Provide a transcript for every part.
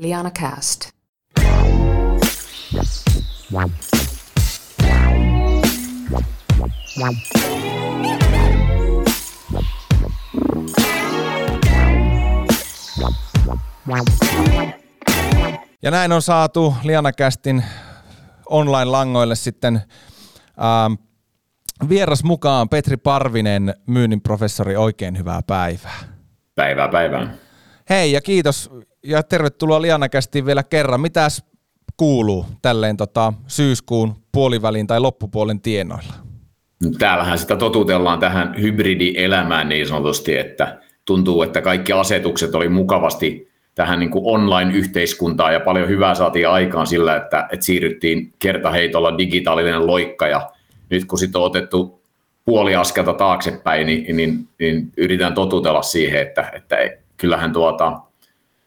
Liana Cast. Ja näin on saatu Liana Castin online-langoille sitten vieras mukaan Petri Parvinen, myynnin professori. Oikein hyvää päivää. Päivää. Hei ja kiitos ja tervetuloa Liana Castiin vielä kerran. Mitäs kuuluu tälleen syyskuun puoliväliin tai loppupuolen tienoilla? Täällähän sitä totutellaan tähän hybridielämään niin sanotusti, että tuntuu, että kaikki asetukset oli mukavasti tähän niin kuin online-yhteiskuntaan ja paljon hyvää saatiin aikaan sillä, että siirryttiin kertaheitolla digitaalinen loikka ja nyt kun sitten on otettu puoli askelta taaksepäin, niin yritetään totutella siihen, että kyllähän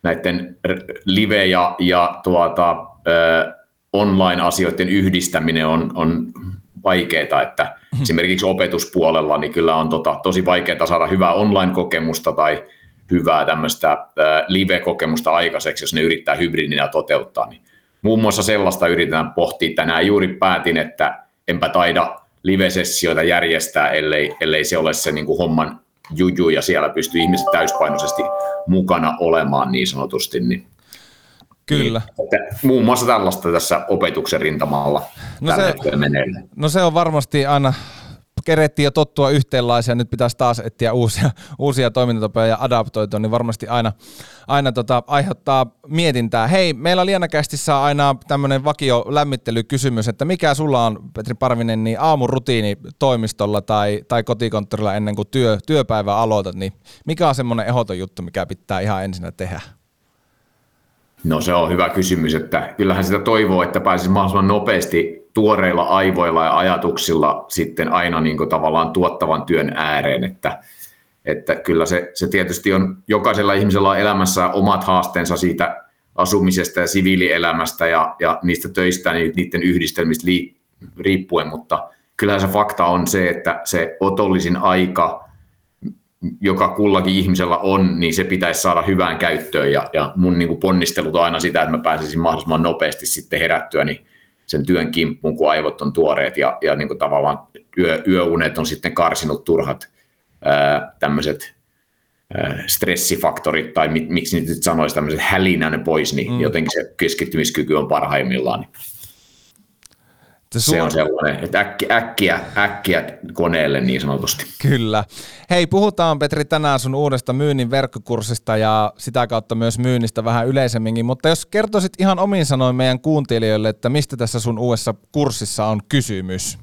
näiden live- ja online-asioiden yhdistäminen on vaikeaa, että esimerkiksi opetuspuolella niin kyllä on tosi vaikeaa saada hyvää online-kokemusta tai hyvää tämmöistä live-kokemusta aikaiseksi, jos ne yrittää hybridinä toteuttaa. Niin muun muassa sellaista yritetään pohtia tänään. Juuri päätin, että enpä taida live-sessioita järjestää, ellei se ole se niin kuin homman juju ja siellä pystyy ihmiset täyspainoisesti mukana olemaan niin sanotusti. Niin. Kyllä. Muun muassa tällaista tässä opetuksen rintamalla tällä hetkellä menee. No se on varmasti aina, kerettiin jo tottua yhteenlaisia, nyt pitäisi taas etsiä uusia toimintatapoja ja adaptoitua, niin varmasti aina aiheuttaa mietintää. Hei, meillä Liana Castissa aina tämmöinen vakio lämmittelykysymys, että mikä sulla on, Petri Parvinen, niin aamurutiini toimistolla tai kotikonttorilla ennen kuin työpäivä aloitat, niin mikä on semmoinen ehdoton juttu, mikä pitää ihan ensinnä tehdä? No se on hyvä kysymys, että kyllähän sitä toivoo, että pääsisi mahdollisimman nopeasti tuoreilla aivoilla ja ajatuksilla sitten aina niin kuin tavallaan tuottavan työn ääreen, että kyllä se tietysti on, jokaisella ihmisellä on elämässä omat haasteensa siitä asumisesta ja siviilielämästä ja niistä töistä, niiden yhdistelmistä riippuen, mutta kyllähän se fakta on se, että se otollisin aika, joka kullakin ihmisellä on, niin se pitäisi saada hyvään käyttöön ja mun niin kuin ponnistelut on aina sitä, että mä pääsisin mahdollisimman nopeasti sitten herättyä niin sen työn kimppuun, kun aivot on tuoreet ja niin kuin tavallaan yöunet on sitten karsinut turhat tämmöiset stressifaktorit tai miksi nyt sanoisi tämmöiset hälinän pois, niin jotenkin se keskittymiskyky on parhaimmillaan. Niin. Se on sellainen, että äkkiä koneelle niin sanotusti. Kyllä. Hei, puhutaan Petri tänään sun uudesta myynnin verkkokurssista ja sitä kautta myös myynnistä vähän yleisemminkin, mutta jos kertoisit ihan omin sanoin meidän kuuntelijoille, että mistä tässä sun uudessa kurssissa on kysymys?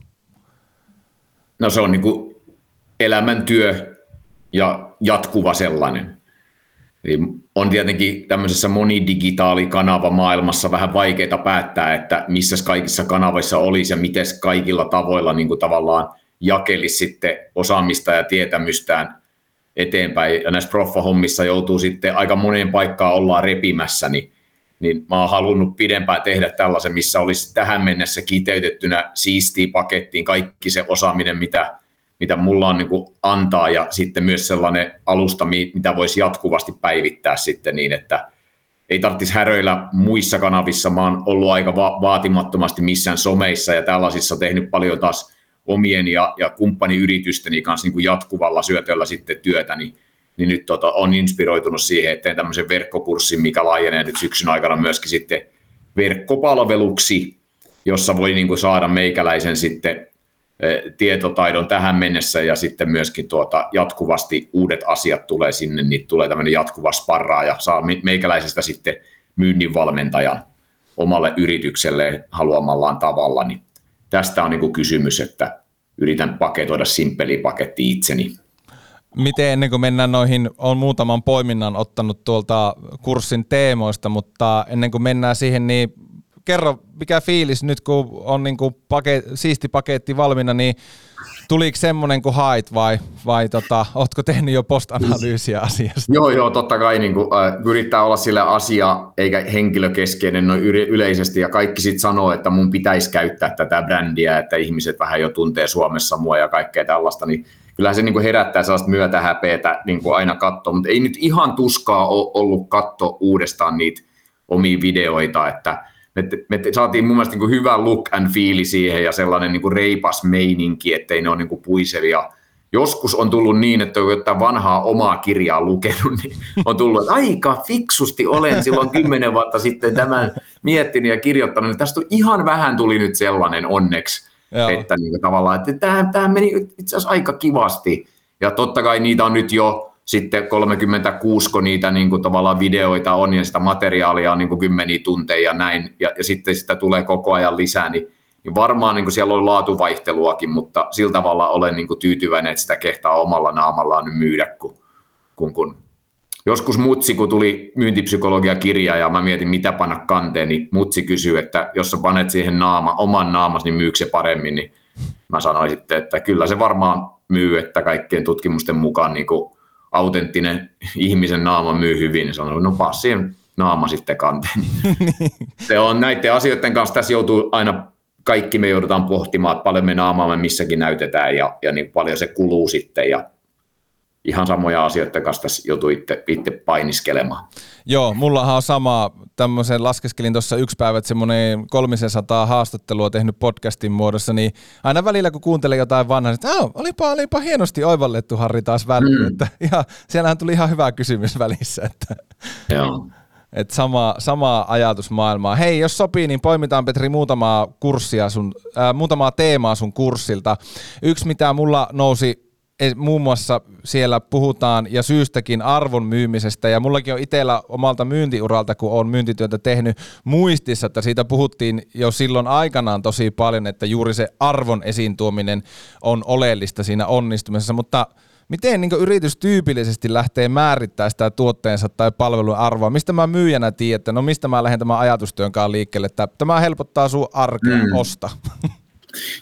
No se on niin kuin elämäntyö ja jatkuva sellainen. On tietenkin tämmöisessä monidigitaalikanavamaailmassa vähän vaikeaa päättää, että missä kaikissa kanavissa olisi ja miten kaikilla tavoilla niin kuin tavallaan jakelisi sitten osaamista ja tietämystään eteenpäin. Ja näissä proffahommissa joutuu sitten aika moneen paikkaan ollaan repimässä, niin mä oon halunnut pidempään tehdä tällaisen, missä olisi tähän mennessä kiteytettynä siistiin pakettiin kaikki se osaaminen, mitä mulla on niin kuin antaa ja sitten myös sellainen alusta, mitä voisi jatkuvasti päivittää sitten niin, että ei tarvitsisi häröillä muissa kanavissa. Mä oon ollut aika vaatimattomasti missään someissa ja tällaisissa tehnyt paljon taas omien ja kumppaniyritysteni kanssa niin kuin jatkuvalla syötöllä sitten työtä, niin nyt on inspiroitunut siihen, että teen tämmöisen verkkokurssin, mikä laajenee nyt syksyn aikana myöskin sitten verkkopalveluksi, jossa voi niin kuin saada meikäläisen sitten tietotaidon tähän mennessä ja sitten myöskin jatkuvasti uudet asiat tulee sinne, niin tulee tämmöinen jatkuva sparraa ja saa meikäläisestä sitten myynninvalmentajan omalle yritykselleen haluamallaan tavalla. Niin tästä on niin kuin kysymys, että yritän paketoida simppeliin paketti itseni. Miten ennen kuin mennään noihin, olen muutaman poiminnan ottanut tuolta kurssin teemoista, mutta ennen kuin mennään siihen, niin kerro, mikä fiilis nyt, kun on niin kuin siisti paketti valmiina, niin tuliko semmoinen kuin hait vai ootko tehnyt jo post-analyysiä asiasta? Joo, totta kai niin kuin, yrittää olla sillä asia eikä henkilökeskeinen noin yleisesti ja kaikki sitten sanoo, että mun pitäisi käyttää tätä brändiä, että ihmiset vähän jo tuntee Suomessa mua ja kaikkea tällaista, niin kyllähän se niin kuin herättää sellaista myötähäpeätä niin kuin aina katsoa, mutta ei nyt ihan tuskaa ollut katsoa uudestaan niitä omia videoita, että me saatiin mun mielestä niin hyvä look and feel siihen ja sellainen niin reipas meininki, ettei ne ole niin puisevia. Joskus on tullut niin, että on jotain vanhaa omaa kirjaa lukenut, niin on tullut, että aika fiksusti olen silloin 10 vuotta sitten tämän miettinyt ja kirjoittanut. Tästä ihan vähän tuli nyt sellainen onneksi, että niin tavallaan, että tämä meni itse asiassa aika kivasti. Ja totta kai niitä on nyt jo sitten 36, kun niitä niin kuin tavallaan videoita on ja sitä materiaalia on niin kuin 10 tunteja ja näin, ja sitten sitä tulee koko ajan lisää, niin varmaan niin kuin siellä on laatuvaihteluakin, mutta sillä tavalla olen niin kuin tyytyväinen, että sitä kehtaa omalla naamallaan nyt myydä, kun joskus mutsi, kun tuli myyntipsykologiakirja ja mä mietin, mitä panna kanteen, niin mutsi kysyy, että jos sä panet siihen oman naamas, niin myykö se paremmin, niin mä sanoin sitten, että kyllä se varmaan myy, että kaikkien tutkimusten mukaan niin kuin autenttinen ihmisen naama myy hyvin, niin sanoin, no paas siihen naama sitten kanteen. Se on näiden asioiden kanssa, tässä joutuu aina, kaikki me joudutaan pohtimaan, että paljon me naamaamme missäkin näytetään ja niin paljon se kuluu sitten ja ihan samoja asioita kanssa tässä joutuu itse painiskelemaan. Joo, mullahan on sama, tämmöisen laskeskelin tuossa yksi päivä, että semmoinen 300 haastattelua tehnyt podcastin muodossa, niin aina välillä kun kuuntelee jotain vanhaa, että olipa hienosti oivallettu Harri taas väliin, että ihan, siellähän tuli ihan hyvä kysymys välissä, että joo. Et samaa ajatusmaailmaa. Hei, jos sopii, niin poimitaan Petri muutamaa teemaa sun kurssilta. Yksi, mitä mulla nousi muun muassa siellä puhutaan ja syystäkin arvon myymisestä ja mullakin on itsellä omalta myyntiuralta, kun olen myyntityötä tehnyt muistissa, että siitä puhuttiin jo silloin aikanaan tosi paljon, että juuri se arvon esiin tuominen on oleellista siinä onnistumisessa, mutta miten niin yritys tyypillisesti lähtee määrittämään sitä tuotteensa tai palvelun arvoa? Mistä mä myyjänä tiedän, että no mistä mä lähden tämän ajatustyönkaan liikkeelle, että tämä helpottaa sun arkeen osta?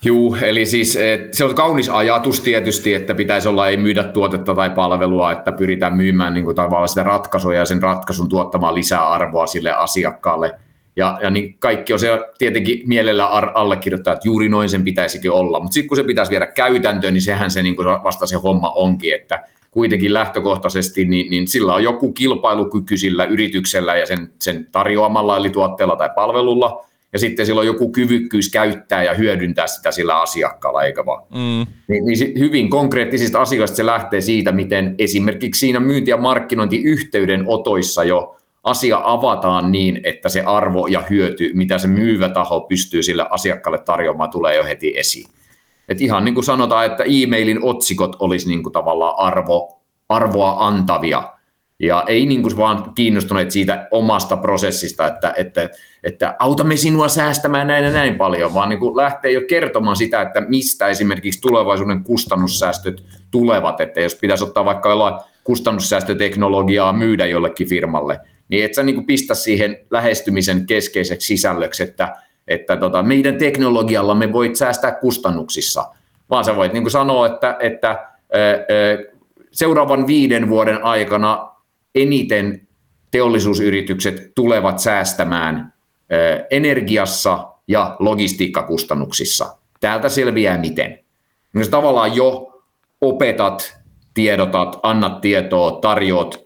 Juu, eli siis se on kaunis ajatus tietysti, että pitäisi olla ei myydä tuotetta tai palvelua, että pyritään myymään niin kuin tavallaan sitä ratkaisua ja sen ratkaisun tuottamaan lisää arvoa sille asiakkaalle. Ja niin kaikki on se tietenkin mielellä allekirjoittaa, että juuri noin sen pitäisikin olla, mutta sitten kun se pitäisi viedä käytäntöön, niin sehän se niin kuin vasta se homma onkin, että kuitenkin lähtökohtaisesti niin sillä on joku kilpailukyky sillä yrityksellä ja sen tarjoamalla eli tuotteella tai palvelulla, ja sitten sillä on joku kyvykkyys käyttää ja hyödyntää sitä sillä asiakkaalla, eikä vaan. Niin hyvin konkreettisista asioista se lähtee siitä, miten esimerkiksi siinä myynti- ja markkinointiyhteydenotoissa jo asia avataan niin, että se arvo ja hyöty, mitä se myyvä taho pystyy sille asiakkaalle tarjoamaan, tulee jo heti esiin. Et ihan niin kuin sanotaan, että e-mailin otsikot olisi niin kuin tavallaan arvoa antavia. Ja ei niin kuin vaan kiinnostuneet siitä omasta prosessista, että autamme sinua säästämään näin ja näin paljon, vaan niin kuin lähtee jo kertomaan sitä, että mistä esimerkiksi tulevaisuuden kustannussäästöt tulevat. Että jos pitäisi ottaa vaikka jollain kustannussäästöteknologiaa myydä jollekin firmalle, niin et sä niin kuin pistä siihen lähestymisen keskeiseksi sisällöksi, että meidän teknologialla me voit säästää kustannuksissa, vaan sä voit niin kuin sanoa, että seuraavan 5 vuoden aikana eniten teollisuusyritykset tulevat säästämään energiassa ja logistiikkakustannuksissa. Täältä selviää miten. Jos tavallaan jo opetat, tiedotat, annat tietoa, tarjoat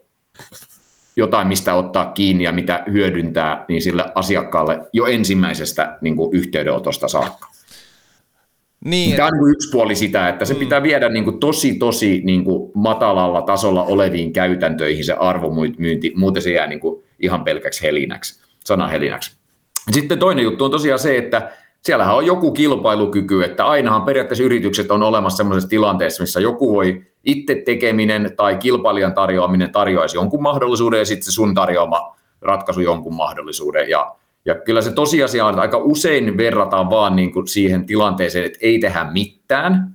jotain, mistä ottaa kiinni ja mitä hyödyntää, niin sille asiakkaalle jo ensimmäisestä niin kuin yhteydenotosta saakka. Niin, tämä on yksi puoli sitä, että se pitää viedä niin kuin tosi niin kuin matalalla tasolla oleviin käytäntöihin se arvomyynti, muuten se jää niin kuin ihan pelkäksi sanahelinäksi. Sitten toinen juttu on tosiaan se, että siellähän on joku kilpailukyky, että ainahan periaatteessa yritykset on olemassa sellaisessa tilanteessa, missä joku voi itse tekeminen tai kilpailijan tarjoaminen tarjoaisi jonkun mahdollisuuden ja sitten se sun tarjoama ratkaisu jonkun mahdollisuuden ja kyllä se tosiasia on, että aika usein verrataan vaan niin kuin siihen tilanteeseen, että ei tehdä mitään,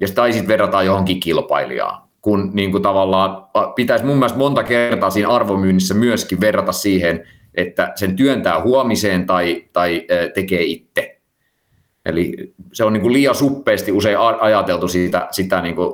ja tai sitten verrataan johonkin kilpailijaan. Kun niin kuin tavallaan pitäisi mun mielestä monta kertaa siinä arvomyynnissä myöskin verrata siihen, että sen työntää huomiseen tai tekee itse. Eli se on niin kuin liian suppeasti usein ajateltu sitä niin kuin,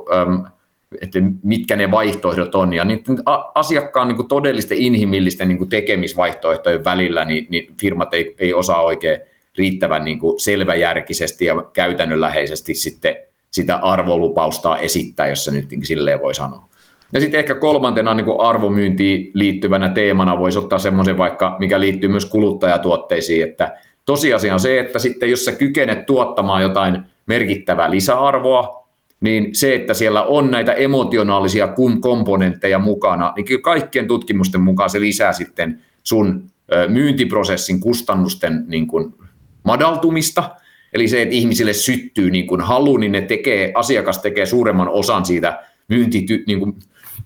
että mitkä ne vaihtoehdot on, ja niiden asiakkaan niin kuin todellisten inhimillisten niin kuin tekemisvaihtoehtojen välillä niin firmat ei osaa oikein riittävän niin kuin selväjärkisesti ja käytännönläheisesti sitten sitä arvolupausta esittää, jos se nyt silleen voi sanoa. Ja sitten ehkä kolmantena niin kuin arvomyyntiin liittyvänä teemana voisi ottaa semmoisen vaikka, mikä liittyy myös kuluttajatuotteisiin, että tosiasia on se, että sitten jos sä kykenet tuottamaan jotain merkittävää lisäarvoa, niin se, että siellä on näitä emotionaalisia komponentteja mukana, niin kyllä kaikkien tutkimusten mukaan se lisää sitten sun myyntiprosessin kustannusten niin kuin madaltumista. Eli se, että ihmisille syttyy niin kuin halu, niin asiakas tekee suuremman osan siitä niin kuin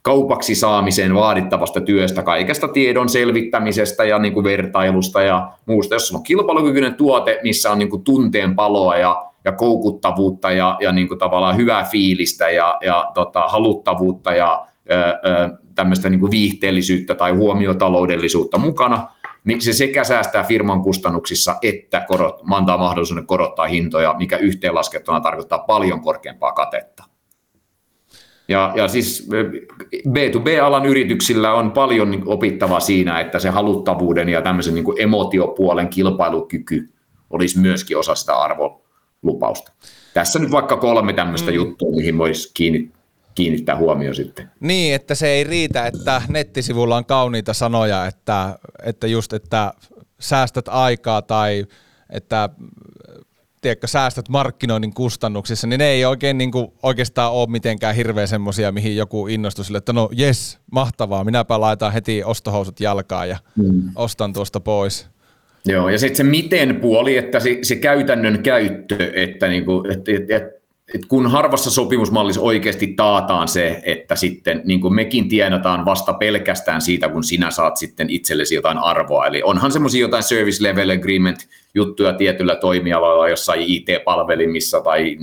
kaupaksi saamiseen vaadittavasta työstä, kaikesta tiedon selvittämisestä ja niin kuin vertailusta ja muusta. Jos on kilpailukykyinen tuote, missä on niin kuin tunteen paloa ja koukuttavuutta ja niin kuin tavallaan hyvää fiilistä ja haluttavuutta ja tämmöistä niin kuin viihteellisyyttä tai huomiotaloudellisuutta mukana, niin se sekä säästää firman kustannuksissa että antaa mahdollisuuden korottaa hintoja, mikä yhteenlaskettuna tarkoittaa paljon korkeampaa katetta. Ja siis B2B-alan yrityksillä on paljon opittavaa siinä, että se haluttavuuden ja tämmöisen niin kuin emotiopuolen kilpailukyky olisi myöskin osa sitä arvolupausta. Tässä nyt vaikka 3 tämmöistä juttua, mihin voisi kiinnittää huomioon sitten. Niin, että se ei riitä, että nettisivulla on kauniita sanoja, että säästät aikaa tai että säästöt markkinoinnin kustannuksissa, niin ne ei oikein oikeastaan ole mitenkään hirveä semmoisia, mihin joku innostui sille, että no jes, mahtavaa, minäpä laitan heti ostohousut jalkaan ja ostan tuosta pois. Joo, ja sitten se miten puoli, että se käytännön käyttö, että kun harvassa sopimusmallissa oikeasti taataan se, että sitten niin kuin mekin tienataan vasta pelkästään siitä, kun sinä saat sitten itsellesi jotain arvoa. Eli onhan semmoisia jotain service level agreement-juttuja tietyllä toimialalla, jossain IT-palvelimissa tai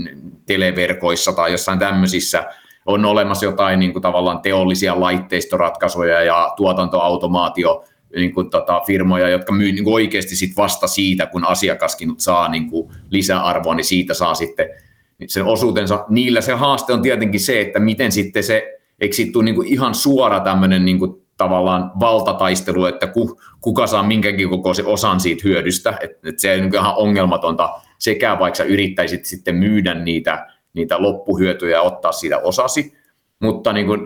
televerkoissa tai jossain tämmöisissä. On olemassa jotain niin kuin tavallaan teollisia laitteistoratkaisuja ja tuotantoautomaatio niin kuin firmoja, jotka myy niin kuin oikeasti sit vasta siitä, kun asiakaskin saa niin kuin lisäarvoa, niin siitä saa sitten sen osuutensa. Niillä se haaste on tietenkin se, että miten sitten se, eikö siitä tule niin kuin ihan suora tämmöinen niin kuin tavallaan valtataistelu, että kuka saa minkäkin kokoisen osan siitä hyödystä, että se on niin kuin ihan ongelmatonta sekä vaikka sä yrittäisit sitten myydä niitä loppuhyötyjä ja ottaa siitä osasi, mutta niin kuin,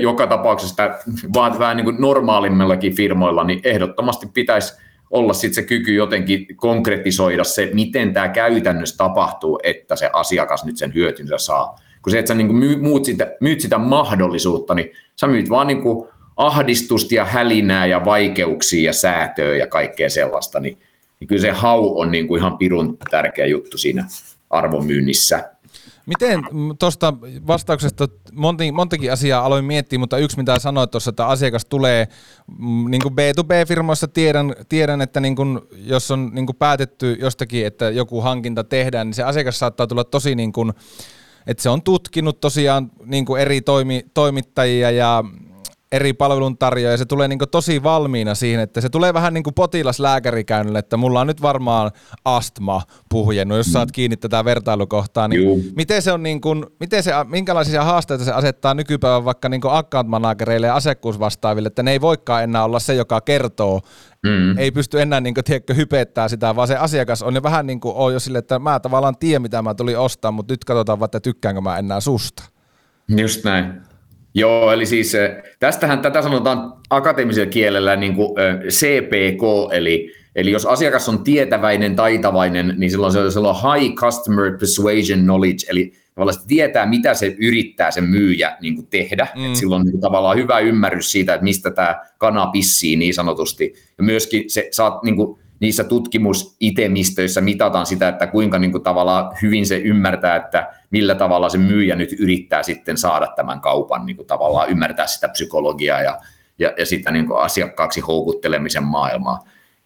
joka tapauksessa vaan vähän niin kuin normaalimmillakin firmoilla, niin ehdottomasti pitäisi olla sitten se kyky jotenkin konkretisoida se, miten tämä käytännössä tapahtuu, että se asiakas nyt sen hyötynsä saa. Kun se, että sä niinku myyt sitä mahdollisuutta, niin sä myyt vaan niinku ahdistusta ja hälinää ja vaikeuksia ja säätöä ja kaikkea sellaista, niin kyllä se hau on niinku ihan pirun tärkeä juttu siinä arvomyynnissä. Miten tuosta vastauksesta montakin asiaa aloin miettiä, mutta yksi mitä sanoit tuossa, että asiakas tulee, niin kuin B2B-firmoissa tiedän että niin kuin, jos on niin kuin päätetty jostakin, että joku hankinta tehdään, niin se asiakas saattaa tulla tosi, niin kuin, että se on tutkinut tosiaan niin kuin eri toimittajia ja eri palveluntarjoajia, se tulee niin kuin tosi valmiina siihen, että se tulee vähän niin kuin potilas lääkärikäynnille, että mulla on nyt varmaan astma puhjennut, jos saat kiinni tätä vertailukohtaa, niin miten se on niin kuin, minkälaisia haasteita se asettaa nykypäivän vaikka niin kuin account managereille ja asiakkuusvastaaville, että ne ei voikaan enää olla se, joka kertoo, ei pysty enää niin kuin, tiedätkö, hypettää sitä, vaan se asiakas on jo vähän niin kuin on jo sille, että mä tavallaan tiedän, mitä mä tulin ostaa, mutta nyt katsotaan vaikka, että tykkäänkö mä enää susta. Just näin. Joo, eli siis tästähän tätä sanotaan akateemisella kielellä niin kuin CPK, eli jos asiakas on tietäväinen, taitavainen, niin silloin se on high customer persuasion knowledge, eli tavallaan tietää, mitä se yrittää sen myyjä niin kuin tehdä. Et silloin on tavallaan hyvä ymmärrys siitä, että mistä tämä kana pissii niin sanotusti. Ja myöskin se saat niin kuin niissä tutkimusitemistöissä mitataan sitä, että kuinka niin kuin tavallaan hyvin se ymmärtää, että millä tavalla se myyjä nyt yrittää sitten saada tämän kaupan, niin kuin tavallaan ymmärtää sitä psykologiaa ja sitä niin kuin asiakkaaksi houkuttelemisen maailmaa.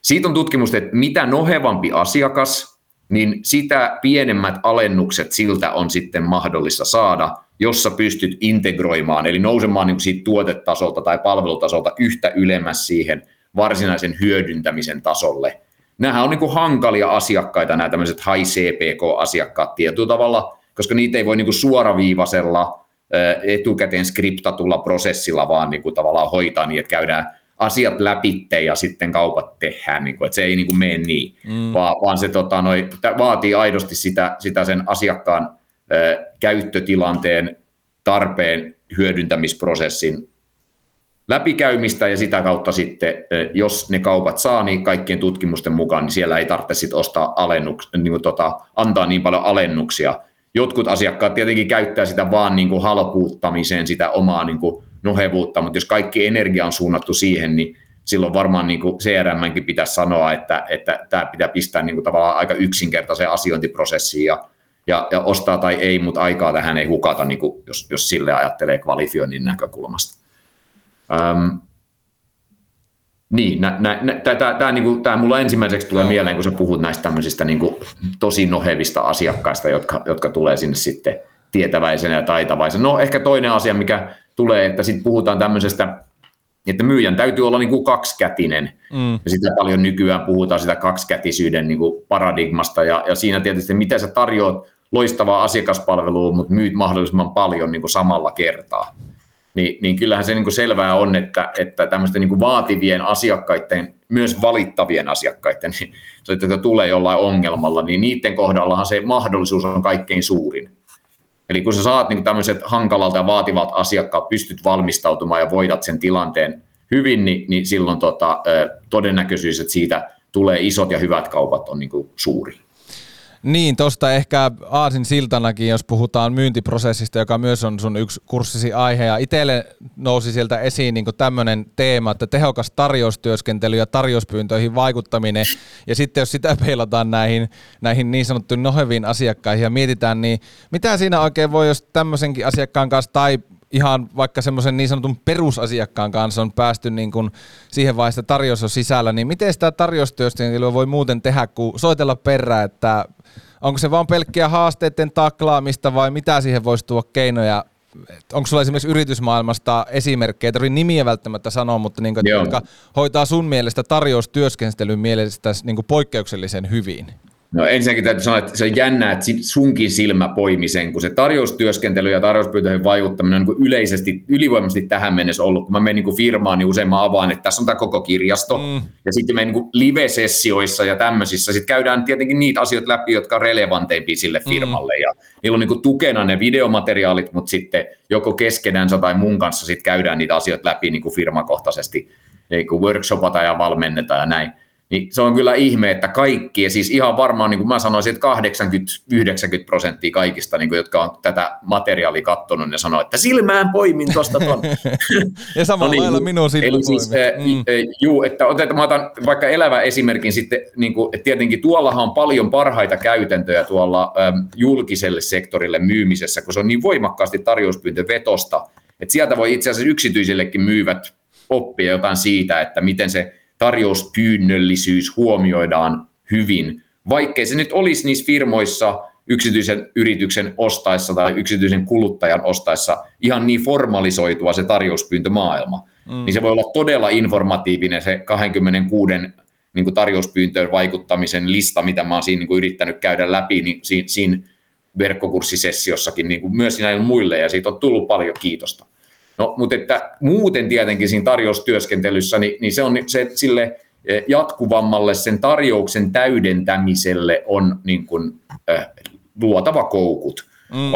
Siitä on tutkimusta, että mitä nohevampi asiakas, niin sitä pienemmät alennukset siltä on sitten mahdollista saada, jos sä pystyt integroimaan, eli nousemaan niin kuin siitä tuotetasolta tai palvelutasolta yhtä ylemmäs siihen varsinaisen hyödyntämisen tasolle. Nämähän on niin kuin hankalia asiakkaita, nämä tämmöiset high CPK-asiakkaat tietyllä tavalla, koska niitä ei voi niin kuin suoraviivaisella etukäteen skriptatulla prosessilla vaan niin kuin tavallaan hoitaa niin, että käydään asiat läpitteen ja sitten kaupat tehdään, niin kuin, että se ei niin kuin mene niin, vaan se vaatii aidosti sitä sen asiakkaan käyttötilanteen tarpeen hyödyntämisprosessin läpikäymistä ja sitä kautta sitten, jos ne kaupat saa, niin kaikkien tutkimusten mukaan niin siellä ei tarvitse sitten ostaa antaa niin paljon alennuksia. Jotkut asiakkaat tietenkin käyttää sitä vaan niin kuin halpuuttamiseen, sitä omaa niin kuin nohevuutta, mutta jos kaikki energia on suunnattu siihen, niin silloin varmaan niin kuin CRM:nkin pitäisi sanoa, että tämä pitää pistää niin kuin tavallaan aika yksinkertaiseen asiointiprosessiin ja ostaa tai ei, mutta aikaa tähän ei hukata, niin kuin jos sille ajattelee kvalifioinnin näkökulmasta. Tämä mulla ensimmäiseksi tulee mieleen, kun sä puhut näistä tämmöisistä niinku, tosi nohevista asiakkaista, jotka tulee sinne sitten tietäväisenä ja taitavaisena. No ehkä toinen asia, mikä tulee, että sitten puhutaan tämmöisestä, että myyjän täytyy olla niinku kaksikätinen. Ja sitä paljon nykyään puhutaan sitä kaksikätisyyden niinku paradigmasta ja siinä tietysti, miten sä tarjoat loistavaa asiakaspalvelua, mutta myyt mahdollisimman paljon niinku samalla kertaa. Niin kyllähän se niin kuin selvää on, että tämmöisten niin kuin vaativien asiakkaiden, myös valittavien asiakkaiden, jotka tulee jollain ongelmalla, niin niiden kohdallahan se mahdollisuus on kaikkein suurin. Eli kun sä saat niin kuin tämmöiset hankalalta ja vaativat asiakkaat, pystyt valmistautumaan ja voidat sen tilanteen hyvin, niin silloin todennäköisyys, että siitä tulee isot ja hyvät kaupat, on niin kuin suuri. Niin, tuosta ehkä aasinsiltanakin, jos puhutaan myyntiprosessista, joka myös on sun yksi kurssisi aihe, ja itselle nousi sieltä esiin niin tämmöinen teema, että tehokas tarjoustyöskentely ja tarjouspyyntöihin vaikuttaminen, ja sitten jos sitä peilataan näihin niin sanottuihin noheviin asiakkaihin ja mietitään, niin mitä siinä oikein voi, jos tämmöisenkin asiakkaan kanssa tai ihan vaikka semmoisen niin sanotun perusasiakkaan kanssa on päästy niin kuin siihen vaiheessa tarjous on sisällä, niin miten sitä tarjoustyöskentelyä voi muuten tehdä, kun soitella perään, että onko se vaan pelkkiä haasteiden taklaamista vai mitä siihen voisi tuoda keinoja? Onko sulla esimerkiksi yritysmaailmasta esimerkkejä, ei tarvitse nimiä välttämättä sanoa, mutta niin kuin, jotka hoitaa sun mielestä tarjoustyöskentelyn mielestäsi niin kuin poikkeuksellisen hyvin? No ensinnäkin täytyy sanoa, että se on jännä, että sunkin silmä poimi sen, kun se tarjoustyöskentely ja tarjouspyyntöihin vaikuttaminen on niin yleisesti, ylivoimaisesti tähän mennessä ollut. Kun mä menen niin firmaan, niin usein mä avaan, että tässä on tämä koko kirjasto. Ja sitten me niin live-sessioissa ja tämmöisissä sit käydään tietenkin niitä asioita läpi, jotka on relevanteimpia sille firmalle. Ja niillä on niin tukena ne videomateriaalit, mutta sitten joko keskenänsä tai mun kanssa sit käydään niitä asioita läpi niin firmakohtaisesti, niin workshopata ja valmenneta ja näin. Niin se on kyllä ihme, että kaikki, ja siis ihan varmaan, niin kuin mä sanoisin, että 80-90% kaikista, niin kuin, jotka on tätä materiaalia kattonut, ne sanoo, että silmään poimin tuosta ton. Ja samalla lailla minun silmään poimin. Siis, mä otan vaikka elävän esimerkin sitten, niin kuin, että tietenkin tuollahan on paljon parhaita käytäntöjä tuolla julkiselle sektorille myymisessä, kun se on niin voimakkaasti tarjouspyyntövetosta, että sieltä voi itse asiassa yksityisillekin myyvät oppia jotain siitä, että miten se tarjouspyynnöllisyys huomioidaan hyvin, vaikkei se nyt olisi niissä firmoissa yksityisen yrityksen ostaessa tai yksityisen kuluttajan ostaessa ihan niin formalisoitua se tarjouspyyntömaailma. Niin se voi olla todella informatiivinen se 26 niin kuin tarjouspyyntöön vaikuttamisen lista, mitä mä oon siinä niin kuin yrittänyt käydä läpi niin siinä verkkokurssisessiossakin niin kuin myös näille muille, ja siitä on tullut paljon kiitosta. No, mutta että muuten tietenkin siinä tarjoustyöskentelyssä, niin se on se, sille jatkuvammalle sen tarjouksen täydentämiselle on niin kuin, luotava koukut.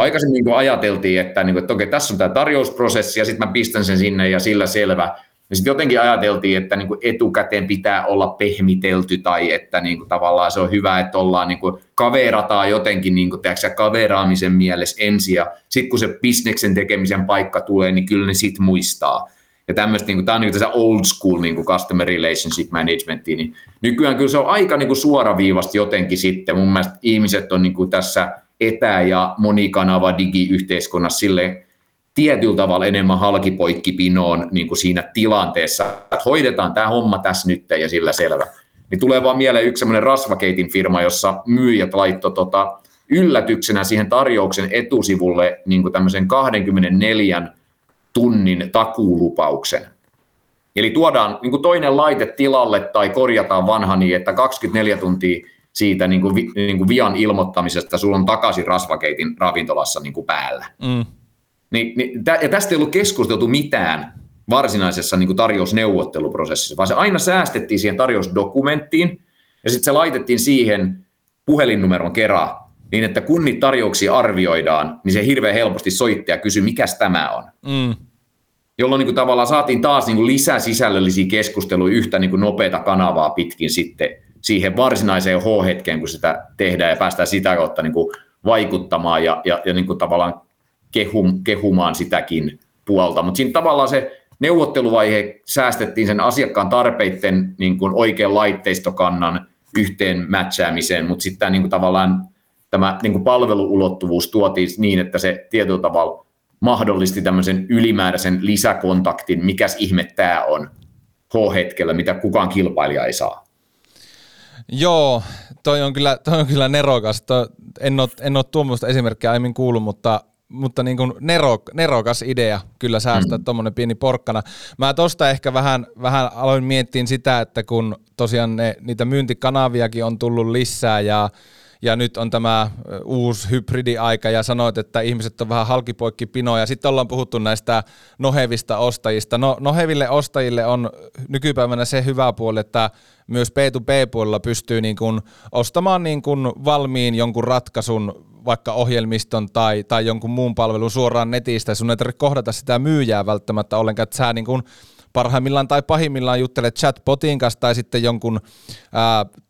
Aikaisemmin niin kuin ajateltiin, että, niin kuin, että okei, tässä on tämä tarjousprosessi ja sitten mä pistän sen sinne ja sillä selvä. Ja sitten jotenkin ajateltiin, että niin kuin etukäteen pitää olla pehmitelty tai että niin kuin, tavallaan se on hyvä, että ollaan niin kuin, kaverataan jotenkin niin kuin, kaveraamisen mielessä ensin ja sitten kun se bisneksen tekemisen paikka tulee, niin kyllä ne sitten muistaa. Ja tämmöistä, niin kuin, tämä on niin kuin, tässä old school niin kuin customer relationship managementia, niin nykyään kyllä se on aika niin kuin, suoraviivasta jotenkin sitten. Mun mielestä ihmiset on niin kuin, tässä etä- ja monikanava digiyhteiskunnassa silleen, tietyllä tavalla enemmän halkipoikkipinoon niin kuin siinä tilanteessa, että hoidetaan tämä homma tässä nyt ja sillä selvä. Niin tulee vaan mieleen yksi semmoinen rasvakeitin firma, jossa myyjät laittoi yllätyksenä siihen tarjouksen etusivulle niin kuin tämmöisen 24 tunnin takuulupauksen. Eli tuodaan niin kuin toinen laite tilalle tai korjataan vanha niin, että 24 tuntia siitä niin kuin vian ilmoittamisesta sulla on takaisin rasvakeitin ravintolassa niin kuin päällä. Ja tästä ei ollut keskusteltu mitään varsinaisessa niin kuin tarjousneuvotteluprosessissa, vaan se aina säästettiin siihen tarjousdokumenttiin ja sitten se laitettiin siihen puhelinnumeron kera niin että kun niitä tarjouksia arvioidaan, niin se hirveän helposti soittaja kysyy, mikäs tämä on. Jolloin niin kuin tavallaan saatiin taas niin kuin lisää sisällöllisiä keskusteluja yhtä niin kuin nopeata kanavaa pitkin sitten siihen varsinaiseen H-hetkeen, kun sitä tehdään ja päästään sitä kautta niin kuin vaikuttamaan ja niin kuin tavallaan kehumaan sitäkin puolta. Mutta siinä tavallaan se neuvotteluvaihe säästettiin sen asiakkaan tarpeiden niin kuin oikean laitteistokannan yhteen mätsäämiseen, mutta sitten niin kuin tavallaan tämä niin kuin palveluulottuvuus tuotiin niin, että se tietyllä tavalla mahdollisti tämmöisen ylimääräisen lisäkontaktin, mikäs ihme tämä on H-hetkellä, mitä kukaan kilpailija ei saa. Joo, toi on kyllä nerokas. En ole tuommoista esimerkkiä aiemmin kuullut, mutta niin kuin nerokas idea kyllä säästää tuommoinen pieni porkkana. Mä tosta ehkä vähän aloin miettiä sitä, että kun tosiaan niitä myyntikanaviakin on tullut lisää ja nyt on tämä uusi hybridiaika ja sanoit, että ihmiset on vähän halkipoikkipinoja. Sitten ollaan puhuttu näistä nohevista ostajista. No, noheville ostajille on nykypäivänä se hyvä puoli, että myös B2B-puolella pystyy niin kuin ostamaan niin kuin valmiin jonkun ratkaisun, vaikka ohjelmiston tai jonkun muun palvelun suoraan netistä. Sun ei tarvitse kohdata sitä myyjää välttämättä ollenkaan, että sä niin kuin parhaimmillaan tai pahimmillaan juttelet chatbotin kanssa tai sitten jonkun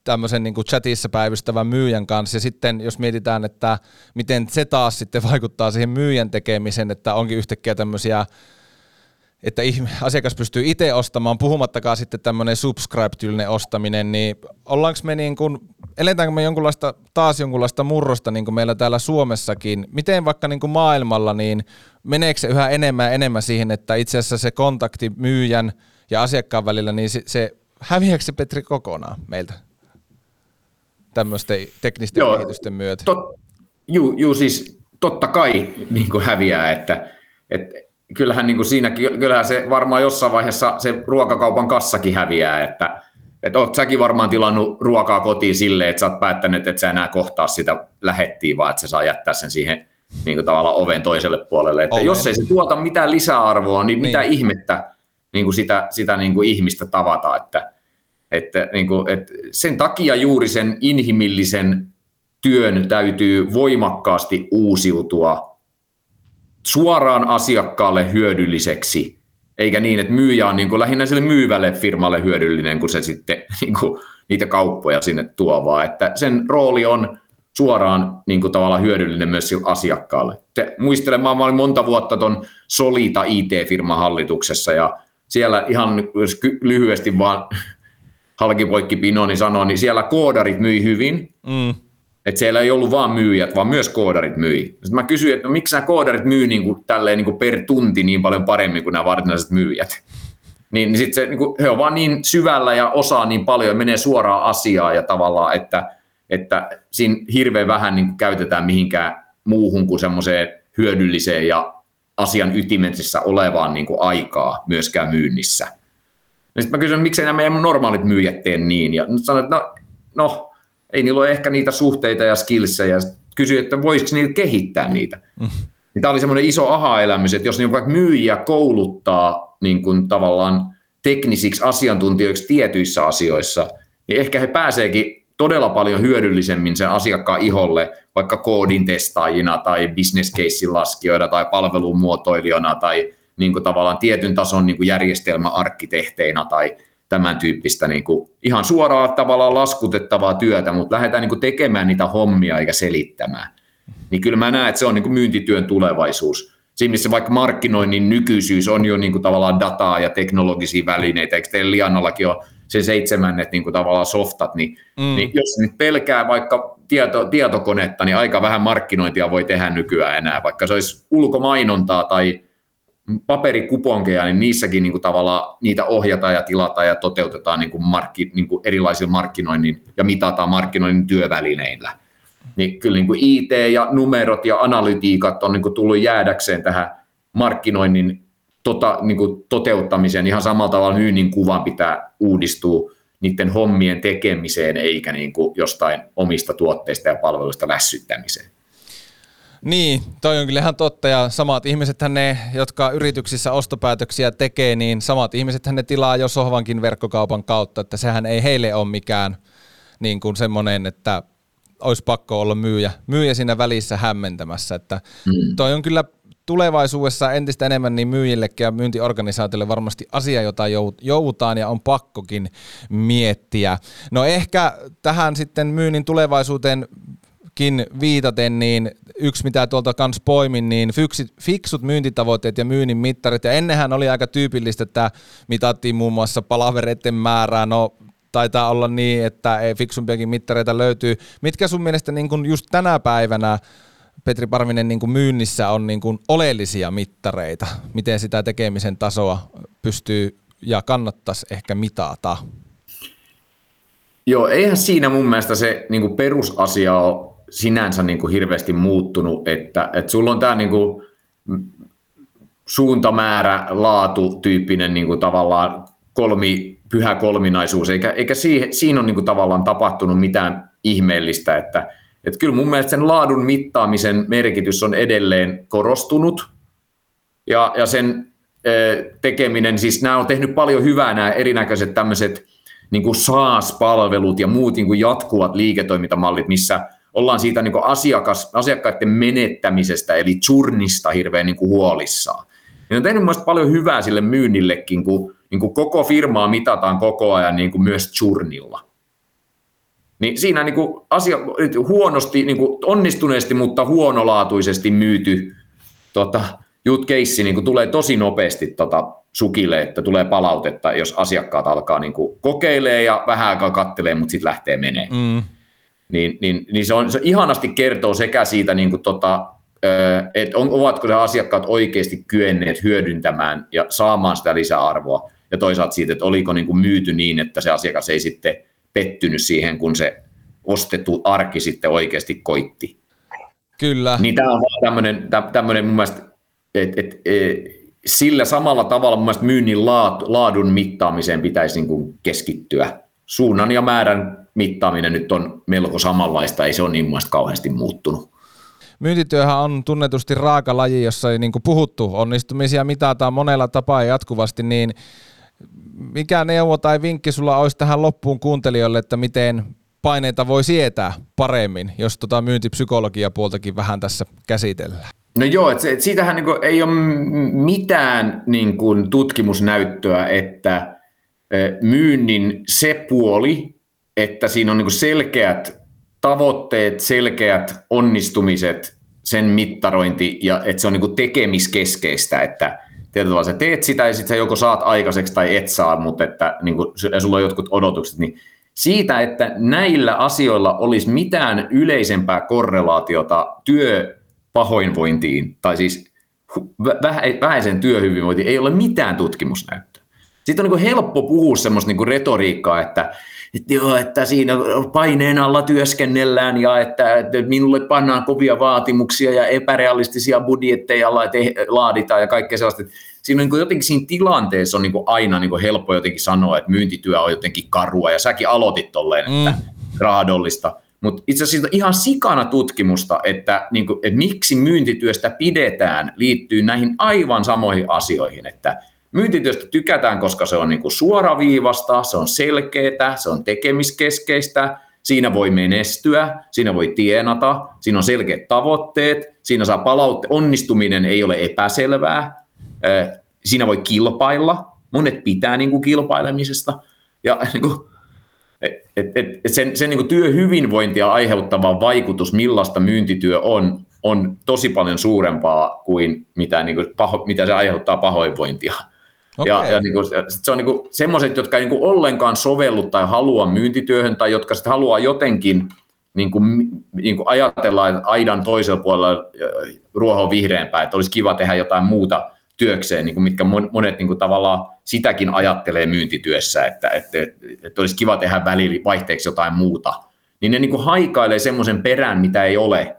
tämmöisen niin kuin chatissa päivystävän myyjän kanssa. Ja sitten jos mietitään, että miten se taas sitten vaikuttaa siihen myyjän tekemiseen, että onkin yhtäkkiä tämmöisiä, että asiakas pystyy itse ostamaan, puhumattakaan sitten tämmöinen subscribe-tyylinen ostaminen, niin ollaanko me niin kuin, eletäänkö me jonkunlaista murrosta niin kuin meillä täällä Suomessakin? Miten vaikka niin kuin maailmalla, niin meneekö se yhä enemmän ja enemmän siihen, että itse asiassa se kontakti myyjän ja asiakkaan välillä, niin se häviääkö se, Petri, kokonaan meiltä tämmöisten teknisten kehitysten myötä? Siis totta kai niin kuin häviää, että kyllähän, niin kuin kyllähän se varmaan jossain vaiheessa se ruokakaupan kassakin häviää, että oot säkin varmaan tilannut ruokaa kotiin silleen, että sä oot päättänyt, että sä enää kohtaa sitä lähettiin, vaan että se saa jättää sen siihen niin kuin tavallaan oven toiselle puolelle. Että jos ei se tuota mitään lisäarvoa, niin mitä ihmettä niin kuin sitä niin kuin ihmistä tavata. Että sen takia juuri sen inhimillisen työn täytyy voimakkaasti uusiutua suoraan asiakkaalle hyödylliseksi, eikä niin, että myyjä on niin kuin lähinnä sille myyvälle firmalle hyödyllinen, kun se sitten niin kuin niitä kauppoja sinne tuo, vaan että sen rooli on suoraan niin kuin tavallaan hyödyllinen myös sille asiakkaalle. Muistelen, mä olin monta vuotta ton Solita IT-firman hallituksessa, ja siellä ihan lyhyesti vaan halkipoikkipinoni sanoi, niin siellä koodarit myi hyvin, että siellä ei ollut vaan myyjät, vaan myös koodarit myi. Sitten mä kysyin, että miksi nämä koodarit myy niin kuin tälleen niin kuin per tunti niin paljon paremmin kuin nämä varsinaiset myyjät. Niin sitten se, niin kuin, he on vaan niin syvällä ja osaa niin paljon ja menee suoraan asiaan ja tavallaan, että siinä hirveän vähän niin kuin käytetään mihinkään muuhun kuin semmoiseen hyödylliseen ja asian ytimessä olevaan niin kuin aikaa myöskään myynnissä. Sitten mä kysyin, miksei nämä meidän normaalit myyjät tee niin. Ja sanoin, että no ei niillä ole ehkä niitä suhteita ja skillsejä. Kysyin, että voisiko niillä kehittää niitä. Tämä oli semmoinen iso aha-elämys, että jos niin vaikka myyjiä kouluttaa niin kuin tavallaan teknisiksi asiantuntijoiksi tietyissä asioissa, niin ehkä he pääseekin todella paljon hyödyllisemmin sen asiakkaan iholle, vaikka koodin testaajina tai business case laskijoina tai palvelun muotoilijoina tai niin kuin tavallaan tietyn tason niin kuin järjestelmäarkkitehteina tai tämän tyyppistä niin kuin ihan suoraan tavallaan laskutettavaa työtä, mutta lähdetään niin kuin tekemään niitä hommia eikä selittämään. Niin kyllä mä näen, että se on niin kuin myyntityön tulevaisuus. Siinä missä vaikka markkinoinnin nykyisyys on jo niin kuin tavallaan dataa ja teknologisia välineitä, eikö teillä Lianallakin ole se 7 niin kuin tavallaan softat, niin jos nyt pelkää vaikka tietokonetta, niin aika vähän markkinointia voi tehdä nykyään enää, vaikka se olisi ulkomainontaa tai paperikuponkeja, niin niissäkin niin kuin tavallaan niitä ohjataan ja tilataan ja toteutetaan niin kuin erilaisilla markkinoinnin ja mitataan markkinoinnin työvälineillä. Niin kyllä niin kuin IT ja numerot ja analytiikat on niin kuin tullut jäädäkseen tähän markkinoinnin niin kuin toteuttamiseen. Ihan samalla tavalla myynnin kuvan pitää uudistua niiden hommien tekemiseen eikä niin kuin jostain omista tuotteista ja palveluista lässyttämiseen. Niin, toi on kyllä ihan totta, ja samat ihmisethän ne, jotka yrityksissä ostopäätöksiä tekee, niin samat ihmisethän ne tilaa jo sohvankin verkkokaupan kautta, että sehän ei heille ole mikään niin kuin semmoinen, että olisi pakko olla myyjä siinä välissä hämmentämässä. Että toi on kyllä tulevaisuudessa entistä enemmän niin myyjillekin ja myyntiorganisaatioille varmasti asia, jota joutaan ja on pakkokin miettiä. No ehkä tähän sitten myynnin tulevaisuuteenkin viitaten, niin yksi mitä tuolta kans poimin, niin fiksut myyntitavoitteet ja myynnin mittarit. Ja ennenhän oli aika tyypillistä, että mitattiin muun muassa palavereiden määrää, no taitaa olla niin, että ei fiksumpiakin mittareita löytyy. Mitkä sun mielestä niin kun just tänä päivänä, Petri Parvinen, niin kuin myynnissä on niin kuin oleellisia mittareita, miten sitä tekemisen tasoa pystyy ja kannattaisi ehkä mitata? Joo, eihän siinä mun mielestä se niin kuin perusasia ole sinänsä niin kuin hirveästi muuttunut, että sulla on tämä niin kuin suuntamäärä, laatu tyyppinen niin kuin tavallaan pyhä kolminaisuus, eikä siinä ole niin kuin tavallaan tapahtunut mitään ihmeellistä, että kyllä mun mielestä sen laadun mittaamisen merkitys on edelleen korostunut ja sen tekeminen, siis nämä on tehnyt paljon hyvää nämä erinäköiset tämmöiset niin kuin SaaS-palvelut ja muut niin kuin jatkuvat liiketoimintamallit, missä ollaan siitä niin kuin asiakkaiden menettämisestä eli churnista hirveän niin kuin huolissaan. Ne on tehnyt myös paljon hyvää sille myynnillekin, kun niin kuin koko firmaa mitataan koko ajan niin kuin myös churnilla. Niin siinä niin kuin asia huonosti, niin kuin onnistuneesti, mutta huonolaatuisesti myyty keissi niin kuin tulee tosi nopeasti sukille, että tulee palautetta, jos asiakkaat alkaa niin kuin kokeilee ja vähän aikaa kattelee, mutta sitten lähtee menee. Niin se ihanasti kertoo sekä siitä, niin kuin että ovatko ne asiakkaat oikeasti kyenneet hyödyntämään ja saamaan sitä lisäarvoa, ja toisaalta siitä, että oliko niin kuin myyty niin, että se asiakas ei sitten pettynyt siihen, kun se ostettu arki sitten oikeasti koitti. Kyllä. Niin tämä on tämmöinen mun mielestä, että sillä samalla tavalla mun mielestä myynnin laadun mittaamiseen pitäisi niin kuin keskittyä. Suunnan ja määrän mittaaminen nyt on melko samanlaista, ei se ole niin mielestä kauheasti muuttunut. Myyntityöhän on tunnetusti raaka laji, jossa ei niin kuin puhuttu. Onnistumisia mitataan monella tapaa jatkuvasti, niin mikä neuvo tai vinkki sulla olisi tähän loppuun kuuntelijoille, että miten paineita voi sietää paremmin, jos myyntipsykologia puoltakin vähän tässä käsitellään? No joo, että siitähän niin kuin ei ole mitään niin kuin tutkimusnäyttöä, että myynnin se puoli, että siinä on niin kuin selkeät tavoitteet, selkeät onnistumiset, sen mittarointi ja että se on niin kuin tekemiskeskeistä, että tietyllä sä teet sitä ja sitten sä joko saat aikaiseksi tai et saa, mutta että, niin kun, ja sulla on jotkut odotukset. Niin siitä, että näillä asioilla olisi mitään yleisempää korrelaatiota työpahoinvointiin, tai siis vähäisen työhyvinvointiin, ei ole mitään tutkimusnäyttöä. Sitten on niin helppo puhua semmoista niin retoriikkaa, että siinä paineen alla työskennellään ja että minulle pannaan kovia vaatimuksia ja epärealistisia budjetteja laaditaan ja kaikkea sellaista. Siinä, niin jotenkin siinä tilanteessa on niin aina niin helppo jotenkin sanoa, että myyntityö on jotenkin karua ja säkin aloitit tolleen, että raadollista. Mutta itse asiassa ihan sikana tutkimusta, että miksi myyntityöstä pidetään, liittyy näihin aivan samoihin asioihin, että myyntityöstä tykätään, koska se on niin kuin suoraviivasta, se on selkeää, se on tekemiskeskeistä, siinä voi menestyä, siinä voi tienata, siinä on selkeät tavoitteet, siinä saa palautteet, onnistuminen ei ole epäselvää, siinä voi kilpailla, monet pitää niin kuin kilpailemisesta. Ja niin kuin, sen niin kuin työhyvinvointia aiheuttava vaikutus, millaista myyntityö on tosi paljon suurempaa kuin mitä se aiheuttaa pahoinvointia. Okay. Ja niin kuin, se on niin semmoiset, jotka ei niin kuin ollenkaan sovellu tai halua myyntityöhön tai jotka sitten haluaa jotenkin niin kuin ajatella, että aidan toisella puolella ruoho on vihreämpää, että olisi kiva tehdä jotain muuta työkseen, niin kuin mitkä monet niin kuin tavallaan sitäkin ajattelee myyntityössä, että olisi kiva tehdä välillä vaihteeksi jotain muuta. Niin ne niin kuin haikailee semmoisen perään, mitä ei ole.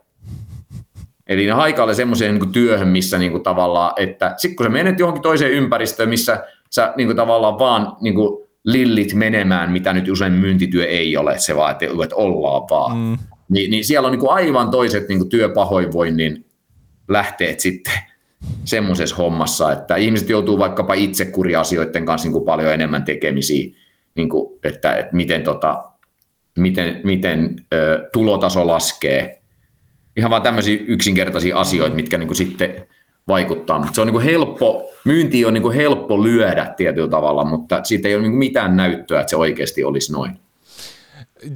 Eli ne haikailee semmoiseen niin kuin työhön, missä niin kuin tavallaan, että sitten kun sä menet johonkin toiseen ympäristöön, missä sä niin kuin tavallaan vaan niin kuin lillit menemään, mitä nyt usein myyntityö ei ole, se vaan, että ollaan vaan. Niin siellä on niin kuin aivan toiset niin kuin työpahoinvoinnin lähteet sitten semmoisessa hommassa, että ihmiset joutuu vaikkapa itsekuriasioiden kanssa niin kuin paljon enemmän tekemisiin, niin kuin, että miten miten tulotaso laskee. Ihan vaan tämmöisiä yksinkertaisia asioita, mitkä niin kuin sitten vaikuttaa. Mutta se on niin kuin helppo, myyntiä on niin kuin helppo lyödä tietyllä tavalla, mutta siitä ei ole niin kuin mitään näyttöä, että se oikeasti olisi noin.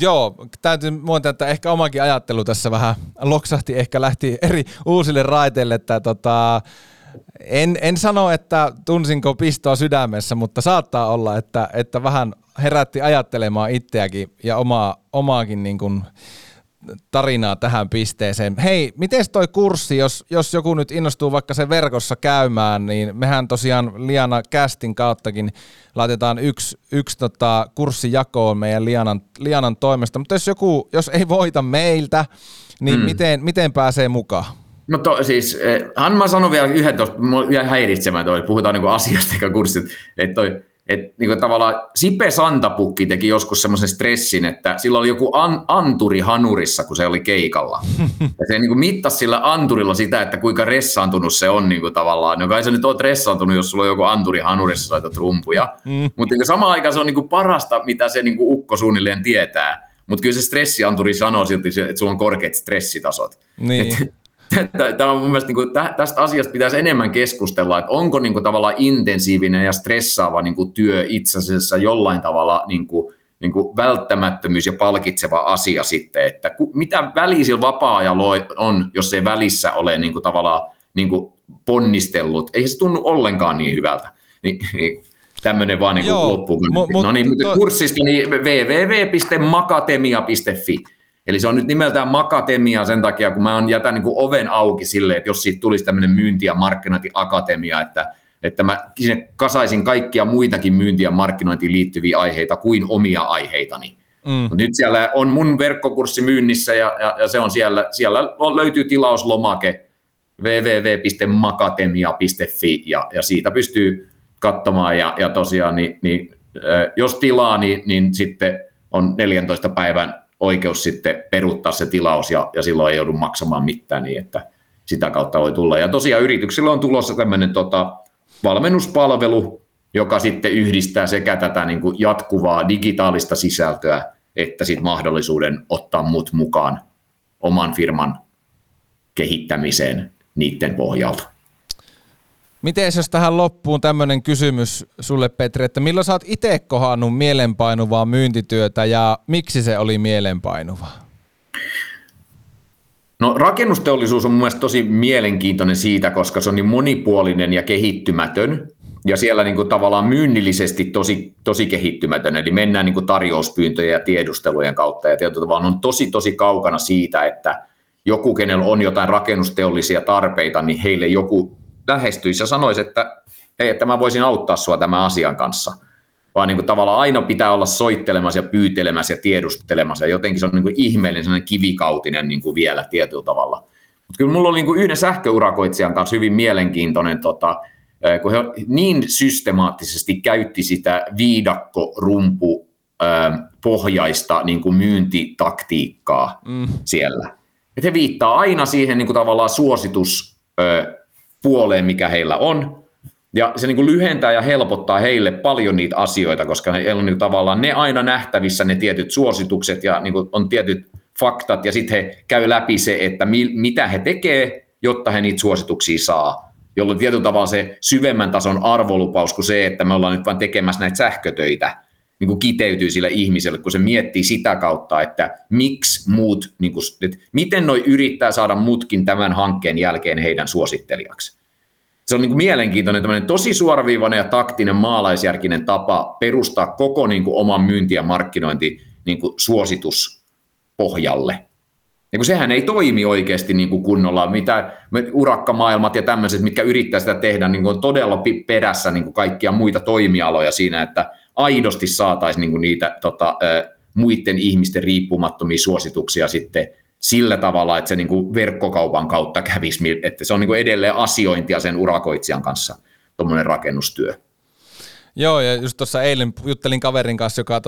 Joo, täytyy muistaa, että ehkä omakin ajattelu tässä vähän loksahti, ehkä lähti eri uusille raiteille, että en sano, että tunsinko pistoa sydämessä, mutta saattaa olla, että vähän herätti ajattelemaan itseäkin ja omaakin niin kuin tarinaa tähän pisteeseen. Hei, miten toi kurssi, jos joku nyt innostuu vaikka sen verkossa käymään, niin mehän tosiaan Liana Castin kauttakin laitetaan yksi kurssi jakoon meidän Lianan toimesta, mutta jos ei voita meiltä, niin miten pääsee mukaan? No mä sanon vielä yhden tuosta, vielä häiritsemään toi, puhutaan niinku asiasta eikä kurssit, että toi niinku tavallaan Sipe Santapukki teki joskus semmoisen stressin, että sillä oli joku anturi hanurissa, kun se oli keikalla. Ja se niinku mittasi sillä anturilla sitä, että kuinka ressaantunut se on niinku tavallaan. No kai sä nyt oot ressaantunut, jos sulla on joku anturi hanurissa, sä laitat rumpuja. Mutta niinku samaan aikaan se on niinku parasta, mitä se niinku ukko suunnilleen tietää. Mutta kyllä se stressianturi sanoo silti, että sulla on korkeat stressitasot. Niin. Tämä on mun mielestä, tästä asiasta pitäisi enemmän keskustella, että onko tavallaan intensiivinen ja stressaava työ itse asiassa jollain tavalla välttämättömyys ja palkitseva asia sitten, että mitä väliä sillä vapaa-ajalla on, jos ei välissä ole tavallaan ponnistellut, eihän se tunnu ollenkaan niin hyvältä. Tämmöinen vaan loppuun. No niin, kurssista niin www.makatemia.fi. Eli se on nyt nimeltään Makatemia sen takia, kun mä jätän niin kuin oven auki silleen, että jos siitä tulisi tämmöinen myynti- ja markkinointiakatemia, että mä kasaisin kaikkia muitakin myynti- ja markkinointiin liittyviä aiheita kuin omia aiheitani. Nyt siellä on mun verkkokurssi myynnissä ja se on siellä löytyy tilauslomake www.makatemia.fi ja siitä pystyy katsomaan ja tosiaan niin, jos tilaa, niin sitten on 14 päivän oikeus sitten peruuttaa se tilaus ja silloin ei joudu maksamaan mitään, niin että sitä kautta voi tulla. Ja tosiaan yrityksillä on tulossa tämmöinen valmennuspalvelu, joka sitten yhdistää sekä tätä niin kuin jatkuvaa digitaalista sisältöä, että sitten mahdollisuuden ottaa mut mukaan oman firman kehittämiseen niiden pohjalta. Miten jos tähän loppuun tämmöinen kysymys sulle, Petri, että milloin sä oot itse kohannut mielenpainuvaa myyntityötä ja miksi se oli mielenpainuvaa? No rakennusteollisuus on mun mielestä tosi mielenkiintoinen siitä, koska se on niin monipuolinen ja kehittymätön ja siellä niin kuin tavallaan myynnillisesti tosi, tosi kehittymätön. Eli mennään niin kuin tarjouspyyntöjen ja tiedustelujen kautta ja tietyllä tavalla on tosi, tosi kaukana siitä, että joku, kenellä on jotain rakennusteollisia tarpeita, niin heille joku lähestyisi ja sanoisi, että hei, että mä voisin auttaa sua tämän asian kanssa. Vaan niin kuin tavallaan aina pitää olla soittelemassa ja pyytelemässä ja tiedustelemassa. Ja jotenkin se on niin kuin ihmeellinen sellainen kivikautinen niin kuin vielä tietyllä tavalla. Mutta kyllä mulla oli niin kuin yhden sähköurakoitsijan kanssa hyvin mielenkiintoinen, kun he niin systemaattisesti käytti sitä viidakkorumpupohjaista niin kuin myyntitaktiikkaa siellä. Et he viittaa aina siihen niin kuin tavallaan suositus puoleen, mikä heillä on, ja se niin kuin lyhentää ja helpottaa heille paljon niitä asioita, koska heillä on niin tavallaan ne aina nähtävissä, ne tietyt suositukset ja niin kuin on tietyt faktat, ja sitten he käy läpi se, että mitä he tekee, jotta he niitä suosituksia saa, jolloin tietyllä tavalla se syvemmän tason arvolupaus kuin se, että me ollaan nyt vain tekemässä näitä sähkötöitä, niin kuin kiteytyy sille ihmiselle, kun se miettii sitä kautta, että miksi muut, niin kuin, että miten noi yrittää saada muutkin tämän hankkeen jälkeen heidän suosittelijaksi. Se on niin kuin mielenkiintoinen, tämmöinen tosi suoraviivainen ja taktinen maalaisjärkinen tapa perustaa koko niin kuin oman myynti- ja markkinointi niin kuin suosituspohjalle. Ja kun sehän ei toimi oikeasti niin kuin kunnolla, mitä urakkamaailmat ja tämmöiset, mitkä yrittää sitä tehdä, niin kuin on todella perässä niin kuin kaikkia muita toimialoja siinä, että aidosti saataisiin niinku niitä muiden ihmisten riippumattomia suosituksia sitten sillä tavalla, että se niinku verkkokaupan kautta kävisi, että se on niinku edelleen asiointia sen urakoitsijan kanssa, tuommoinen rakennustyö. Joo, ja just tuossa eilen juttelin kaverin kanssa, joka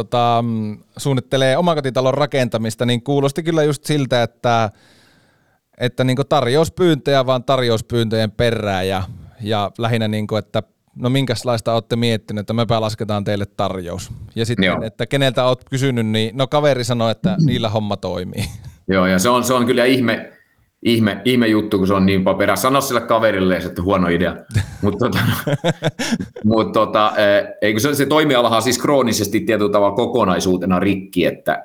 suunnittelee omakotitalon rakentamista, niin kuulosti kyllä just siltä, että niinku tarjouspyyntöjä vaan tarjouspyyntöjen perään ja lähinnä, niinku, että no minkälaista olette miettineet, että mepä lasketaan teille tarjous. Ja sitten, että keneltä olet kysynyt, niin no kaveri sanoi, että niillä homma toimii. Joo, ja se on kyllä ihme juttu, kun se on niin paperaa. Sano sille kaverille, että huono idea. Mutta se toimialahan siis kroonisesti tietyllä tavalla kokonaisuutena rikki, että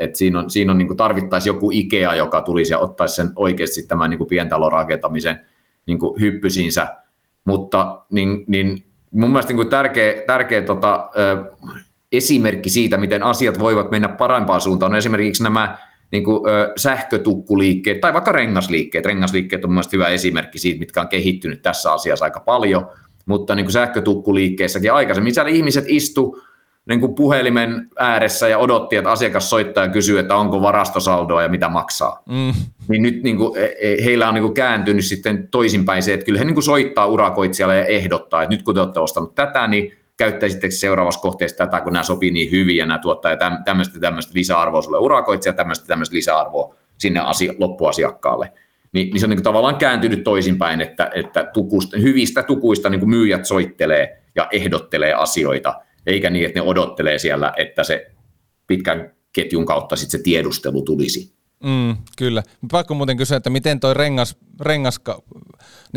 siinä on niin kuin tarvittaisi joku IKEA, joka tulisi ja ottaisi sen oikeasti tämän niin kuin pientalon rakentamisen niin kuin hyppysiinsä. Mutta niin mun mielestä niin tärkeä esimerkki siitä, miten asiat voivat mennä parempaan suuntaan, on esimerkiksi nämä niin kuin, sähkötukkuliikkeet tai vaikka rengasliikkeet. Rengasliikkeet on mun mielestä hyvä esimerkki siitä, mitkä on kehittynyt tässä asiassa aika paljon, mutta niin kuin sähkötukkuliikkeessäkin aikaisemmin siellä ihmiset istu niin kuin puhelimen ääressä ja odotti, että asiakas soittaa ja kysyy, että onko varastosaldoa ja mitä maksaa. Niin nyt niin kuin, heillä on niin kuin kääntynyt sitten toisinpäin se, että kyllä he niin kuin soittaa urakoitsijalle ja ehdottaa, että nyt kun te olette ostanut tätä, niin käyttäisittekö seuraavassa kohteessa tätä, kun nämä sopii niin hyvin ja nämä tuottaa tämmöistä lisäarvoa sulle urakoitsija, tämmöistä lisäarvoa sinne loppuasiakkaalle. Niin se on niin kuin tavallaan kääntynyt toisinpäin, että hyvistä tukuista niin kuin myyjät soittelee ja ehdottelee asioita, eikä niin, että ne odottelee siellä, että se pitkän ketjun kautta sitten se tiedustelu tulisi. Kyllä. Pakko muuten kysyä, että miten toi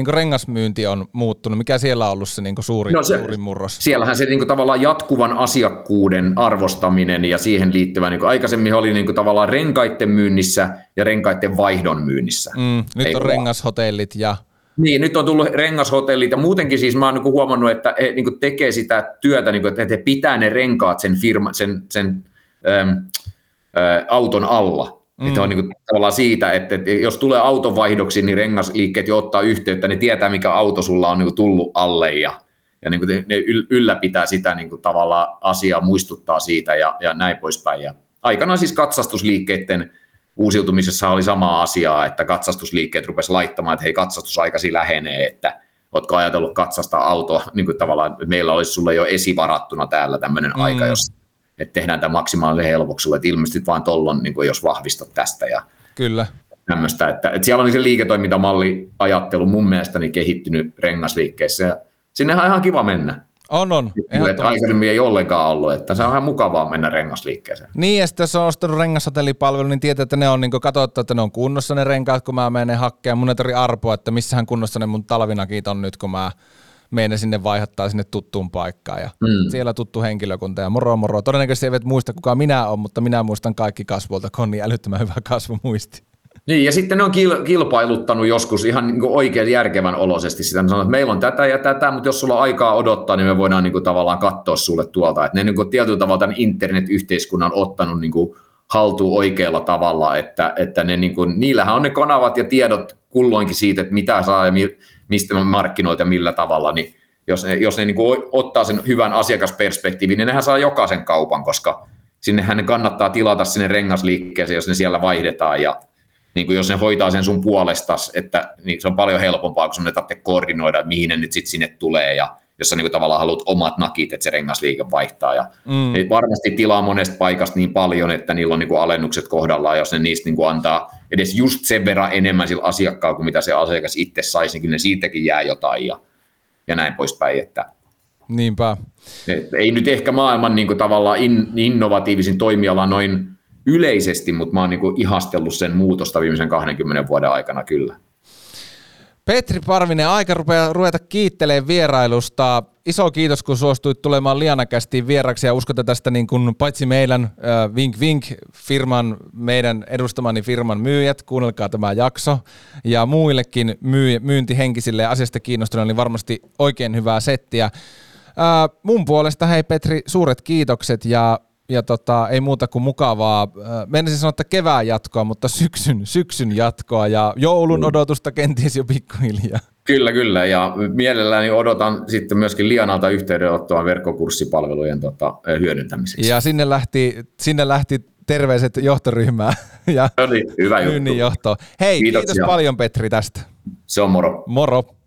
rengasmyynti on muuttunut? Mikä siellä on ollut se niin kuin suuri murros? Siellähän se niin kuin tavallaan jatkuvan asiakkuuden arvostaminen ja siihen liittyvä, niin kuin aikaisemmin oli niin kuin tavallaan renkaiden myynnissä ja renkaiden vaihdon myynnissä. Nyt on rengashotellit ja... Niin, nyt on tullut rengashotellit ja muutenkin siis mä oon niin kuin huomannut, että he niin kuin tekee sitä työtä, niin kuin, että he pitää ne renkaat sen firman, sen auton alla. Että on niin kuin tavallaan siitä, että jos tulee autonvaihdoksi, niin rengasliikkeet jo ottaa yhteyttä, ne tietää, mikä auto sulla on niin kuin tullut alle ja niin kuin ne ylläpitää sitä niin kuin tavallaan asiaa, muistuttaa siitä ja näin poispäin. Ja aikanaan siis katsastusliikkeiden uusiutumisessa oli samaa asiaa, että katsastusliikkeet rupesi laittamaan, että hei, katsastusaikasi lähenee, että ootko ajatellut katsastaa autoa, niin kuin tavallaan meillä olisi sulle jo esivarattuna täällä tämmöinen aika, jos... että tehdään tämä maksimaalinen helpoksi sulle, että ilmeisesti vaan tollon, niin jos vahvistat tästä ja kyllä. Tämmöistä. Että siellä on se liiketoimintamalli ajattelu mun mielestäni kehittynyt rengasliikkeessä ja sinnehän on ihan kiva mennä. On. Aikaisemmin ei ollenkaan ollut, että se on ihan mukavaa mennä rengasliikkeeseen. Niin, ja sitten jos on ostanut rengashotellipalvelu, niin tietää, että ne on niin katsottu, että ne on kunnossa ne renkaat, kun mä menen hakkeen. Mun ei tarvitse arpoa, että missähän kunnossa ne mun talvinakit on nyt, kun mä... Meidän sinne vaihdattaa sinne tuttuun paikkaan ja siellä tuttu henkilökunta ja moro. Todennäköisesti eivät muista kuka minä olen, mutta minä muistan kaikki kasvolta, kun on niin älyttömän hyvä kasvumuisti. Niin ja sitten ne on kilpailuttanut joskus ihan niin kuin oikein järkevän oloisesti sitä. Ne sanoo, että meillä on tätä ja tätä, mutta jos sulla on aikaa odottaa, niin me voidaan niin kuin tavallaan katsoa sulle tuolta. Et ne niin kuin tietyllä tavalla tämän internet-yhteiskunnan ottanut niin kuin haltuun oikealla tavalla, että ne niin kuin, niillähän on ne kanavat ja tiedot kulloinkin siitä, että mitä saa ja mistä markkinoita millä tavalla, niin jos ne niin kuin ottaa sen hyvän asiakasperspektiivin, niin nehän saa jokaisen kaupan, koska sinnehän ne kannattaa tilata sinne rengasliikkeeseen, jos ne siellä vaihdetaan ja niin kuin jos ne hoitaa sen sun puolestas, että niin se on paljon helpompaa, kun sun ne tarvitsee koordinoida, mihin ne nyt sitten sinne tulee ja jos sä niin kuin tavallaan haluat omat nakit, että se rengasliike vaihtaa ja varmasti tilaa monesta paikasta niin paljon, että niillä on niin kuin alennukset kohdallaan, jos ne niistä niin kuin antaa edes just sen verran enemmän sillä asiakkaalla kuin mitä se asiakas itse saisi, niin kyllä siitäkin jää jotain ja näin poispäin. Että niinpä. Ei nyt ehkä maailman niin kuin tavallaan innovatiivisin toimiala noin yleisesti, mutta mä oon niin kuin ihastellut sen muutosta viimeisen 20 vuoden aikana kyllä. Petri Parvinen, aika ruveta kiittelemään vierailusta. Iso kiitos, kun suostuit tulemaan Liana Castiin vieraksi ja uskon, että tästä niin kuin paitsi meidän Wink Wink-firman, meidän edustamani firman myyjät, kuunnelkaa tämä jakso, ja muillekin myyntihenkisille ja asiasta kiinnostuneille, niin varmasti oikein hyvää settiä. Mun puolesta, hei Petri, suuret kiitokset ja ei muuta kuin mukavaa. Menisin sanoa, että kevään jatkoa, mutta syksyn jatkoa ja joulun odotusta kenties jo pikkuhiljaa. Kyllä. Ja mielelläni odotan sitten myöskin Lianalta yhteydenottoa verkkokurssipalvelujen hyödyntämiseksi. Ja sinne lähti terveiset johtoryhmään ja myynnin johtoon. Hei, kiitos paljon Petri tästä. Se on moro. Moro.